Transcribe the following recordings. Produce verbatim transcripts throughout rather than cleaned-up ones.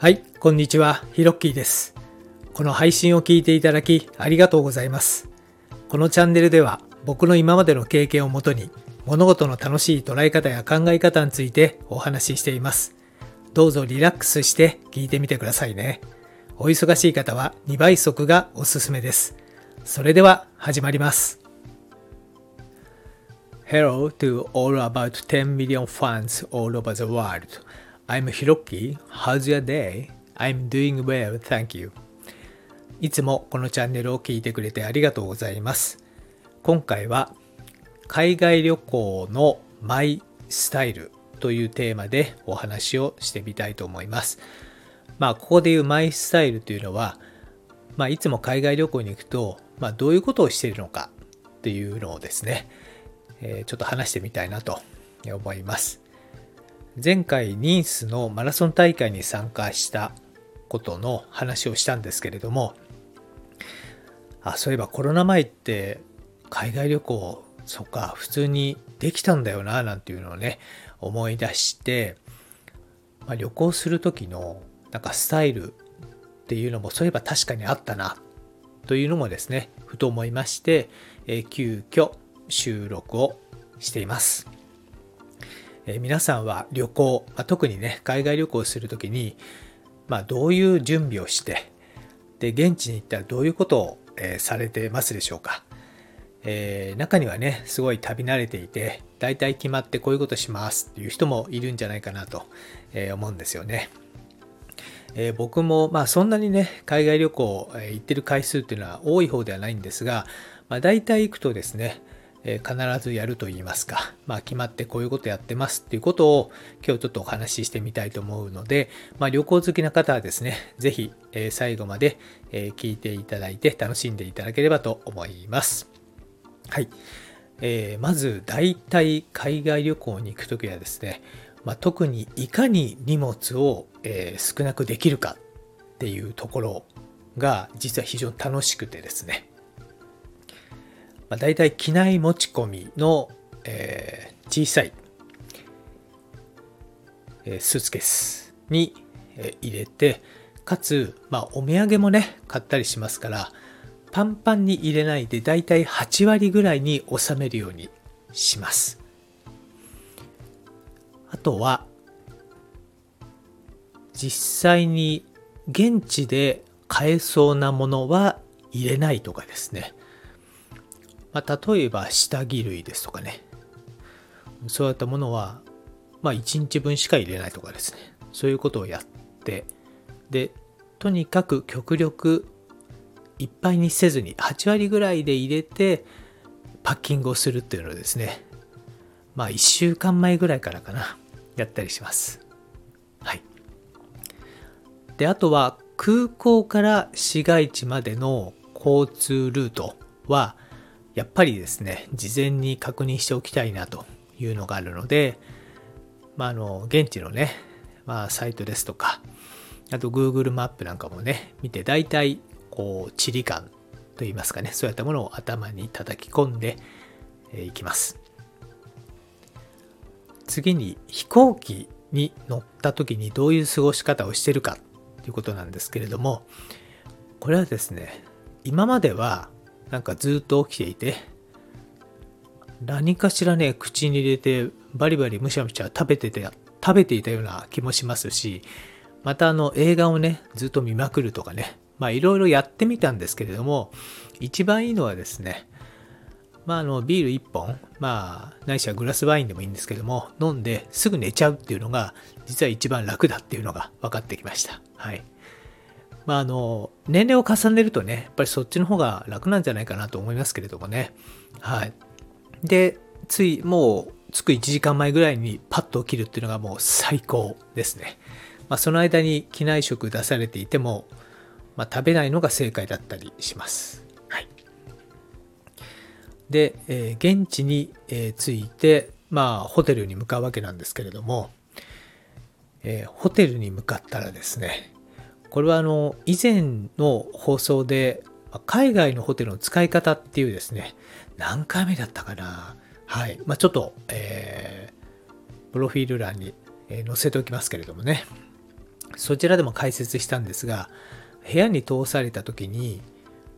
はい、こんにちは、Hirokiです。この配信を聞いていただきありがとうございます。このチャンネルでは僕の今までの経験をもとに物事の楽しい捉え方や考え方についてお話ししています。どうぞリラックスして聞いてみてくださいね。お忙しい方はにばい速がおすすめです。それでは始まります。Hello to all about ten million fans all over the world.I'm Hiroki. How's your day? I'm doing well, thank you. いつもこのチャンネルを聞いてくれてありがとうございます。今回は海外旅行のマイスタイルというテーマでお話をしてみたいと思います。まあここでいうマイスタイルというのは、まあいつも海外旅行に行くと、まあどういうことをしているのかっていうのをですね、えー、ちょっと話してみたいなと思います。前回ニースのマラソン大会に参加したことの話をしたんですけれども、あ、そういえばコロナ前って海外旅行、そっか、普通にできたんだよな、なんていうのをね、思い出して、まあ、旅行する時のなんかスタイルっていうのもそういえば確かにあったな、というのもですね、ふと思いまして、えー、急遽収録をしています。皆さんは旅行、特にね、海外旅行するときに、まあ、どういう準備をして、で、現地に行ったらどういうことを、えー、されてますでしょうか、えー。中にはね、すごい旅慣れていて、だいたい決まってこういうことしますっていう人もいるんじゃないかなと、えー、思うんですよね。えー、僕も、まあ、そんなにね、海外旅行、えー、行ってる回数っていうのは多い方ではないんですが、まあ、だいたい行くとですね、必ずやると言いますか、まあ、決まってこういうことやってますっていうことを今日ちょっとお話ししてみたいと思うので、まあ、旅行好きな方はですね、ぜひ最後まで聞いていただいて楽しんでいただければと思います。はい、えー、まず大体海外旅行に行くときはですね、まあ、特にいかに荷物を少なくできるかっていうところが実は非常に楽しくてですね、まあ、大体機内持ち込みの、えー、小さい、えー、スーツケースに、えー、入れて、かつ、まあ、お土産もね、買ったりしますから、パンパンに入れないで大体はちわりぐらいに収めるようにします。あとは、実際に現地で買えそうなものは入れないとかですね。まあ、例えば下着類ですとかね、そういったものは、まあ、いちにちぶんしか入れないとかですね、そういうことをやって、でとにかく極力いっぱいにせずにはちわりぐらいで入れてパッキングをするっていうのをですね、まあいっしゅうかんまえぐらいからかな、やったりします。はい。であとは空港から市街地までの交通ルートはやっぱりですね、事前に確認しておきたいなというのがあるので、まあ、あの現地のね、まあ、サイトですとか、あと Google マップなんかもね、見て大体こう地理感といいますかね、そういったものを頭に叩き込んでいきます。次に飛行機に乗った時にどういう過ごし方をしているかということなんですけれども、これはですね、今まではなんかずっと起きていて、何かしらね、口に入れてバリバリむしゃむしゃ食べてて、食べていたような気もしますし、またあの映画をね、ずっと見まくるとかね、まあいろいろやってみたんですけれども、一番いいのはですね、まああのビールいっぽん、まあないしはグラスワインでもいいんですけども、飲んですぐ寝ちゃうっていうのが、実は一番楽だっていうのが分かってきました。はい。まあ、あの年齢を重ねるとね、やっぱりそっちの方が楽なんじゃないかなと思いますけれどもね。はい。で、ついもう着くいちじかんまえぐらいにパッと起きるっていうのがもう最高ですね。まあ、その間に機内食出されていても、まあ、食べないのが正解だったりします。はい。で、えー、現地に、えー、着いて、まあ、ホテルに向かうわけなんですけれども、えー、ホテルに向かったらですね、これはあの以前の放送で海外のホテルの使い方っていうですね、何回目だったかな、はい、まあ、ちょっと、えー、プロフィール欄に載せておきますけれどもね、そちらでも解説したんですが、部屋に通された時に、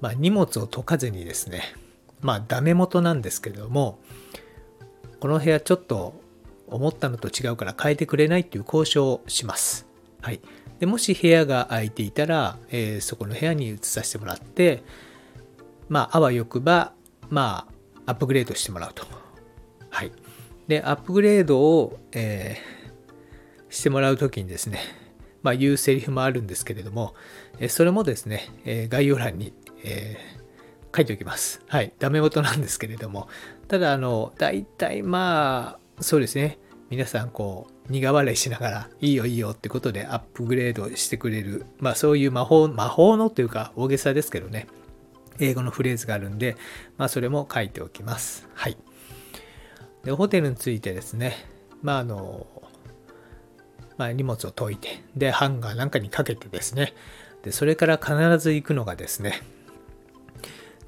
まあ、荷物を解かずにですね、まあダメ元なんですけれども、この部屋ちょっと思ったのと違うから変えてくれないっていう交渉をします。はい。で、もし部屋が空いていたら、えー、そこの部屋に移させてもらって、まああわよくば、まあアップグレードしてもらうと。はい。で、アップグレードを、えー、してもらうときにですね、まあ言うセリフもあるんですけれども、それもですね、えー、概要欄に、えー、書いておきます。はい。ダメ元なんですけれども、ただあの、大体まあ、そうですね、皆さんこう、苦笑いしながら、いいよいいよってことでアップグレードしてくれる、まあそういう魔法、魔法のというか大げさですけどね、英語のフレーズがあるんで、まあそれも書いておきます。はい。で、ホテルについてですね、まああの、まあ、荷物を解いて、で、ハンガーなんかにかけてですね、で、それから必ず行くのがですね、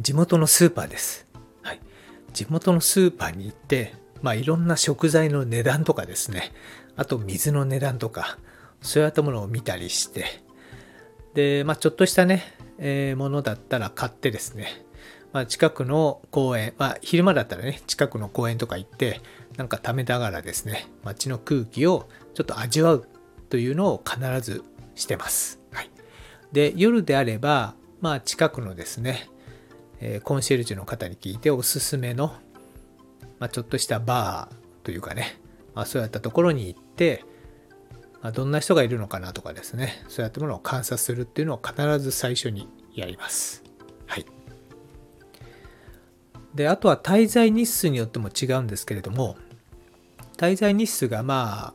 地元のスーパーです。はい。地元のスーパーに行って、まあ、いろんな食材の値段とかですね、あと水の値段とか、そういったものを見たりして、で、まあ、ちょっとしたね、えー、ものだったら買ってですね、まあ、近くの公園、まあ、昼間だったらね、近くの公園とか行って、なんか食べながらですね、街の空気をちょっと味わうというのを必ずしてます。はい。で、夜であれば、まあ、近くのですね、えー、コンシェルジュの方に聞いておすすめの、まあ、ちょっとしたバーというかね、まあ、そういったところに行って、まあ、どんな人がいるのかなとかですね、そういったものを観察するっていうのを必ず最初にやります。はい。で、あとは滞在日数によっても違うんですけれども、滞在日数がまあ、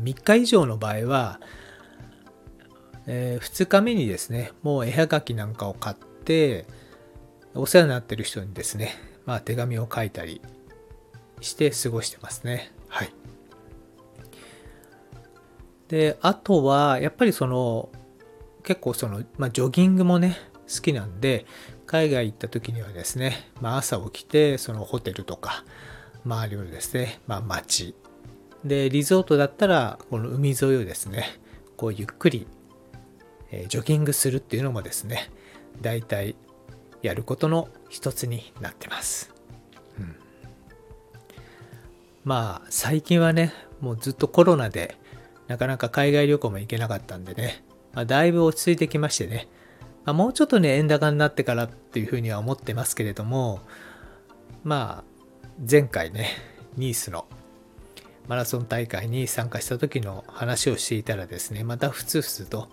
みっか以上の場合は、えー、ふつかめにですね、もう絵はがきなんかを買って、お世話になっている人にですね、まあ、手紙を書いたりして過ごしてますね。はい。で、あとは、やっぱりその、結構その、まあ、ジョギングもね、好きなんで、海外行った時にはですね、まあ、朝起きて、そのホテルとか、周りをですね、まあ、街、でリゾートだったらこの海沿いをですね、こうゆっくり、えー、ジョギングするっていうのもですね、大体やることの一つになってます。うん、まあ最近はね、もうずっとコロナでなかなか海外旅行も行けなかったんでね、まあ、だいぶ落ち着いてきましてね、まあ、もうちょっとね円高になってからっていうふうには思ってますけれども、まあ前回ねニースのマラソン大会に参加した時の話をしていたらですね、またふつふつと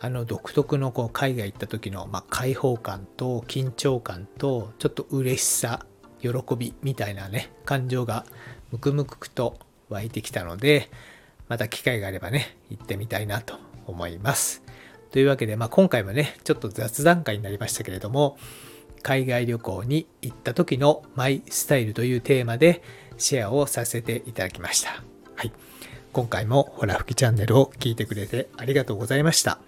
あの独特のこう海外行った時のまあ開放感と緊張感とちょっと嬉しさ、喜びみたいなね感情がむくむくと湧いてきたので、また機会があればね行ってみたいなと思います。というわけで、まあ今回もねちょっと雑談会になりましたけれども、海外旅行に行った時のマイスタイルというテーマでシェアをさせていただきました。はい。今回もほら吹きチャンネルを聞いてくれてありがとうございました。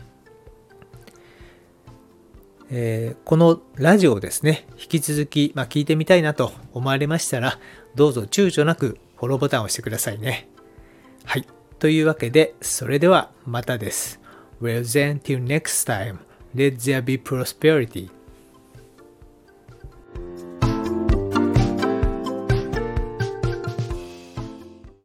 えー、このラジオをですね、引き続き、まあ、聞いてみたいなと思われましたら、どうぞ躊躇なくフォローボタンを押してくださいね。はい。というわけで、それではまたです。Well then till next time, let there be prosperity.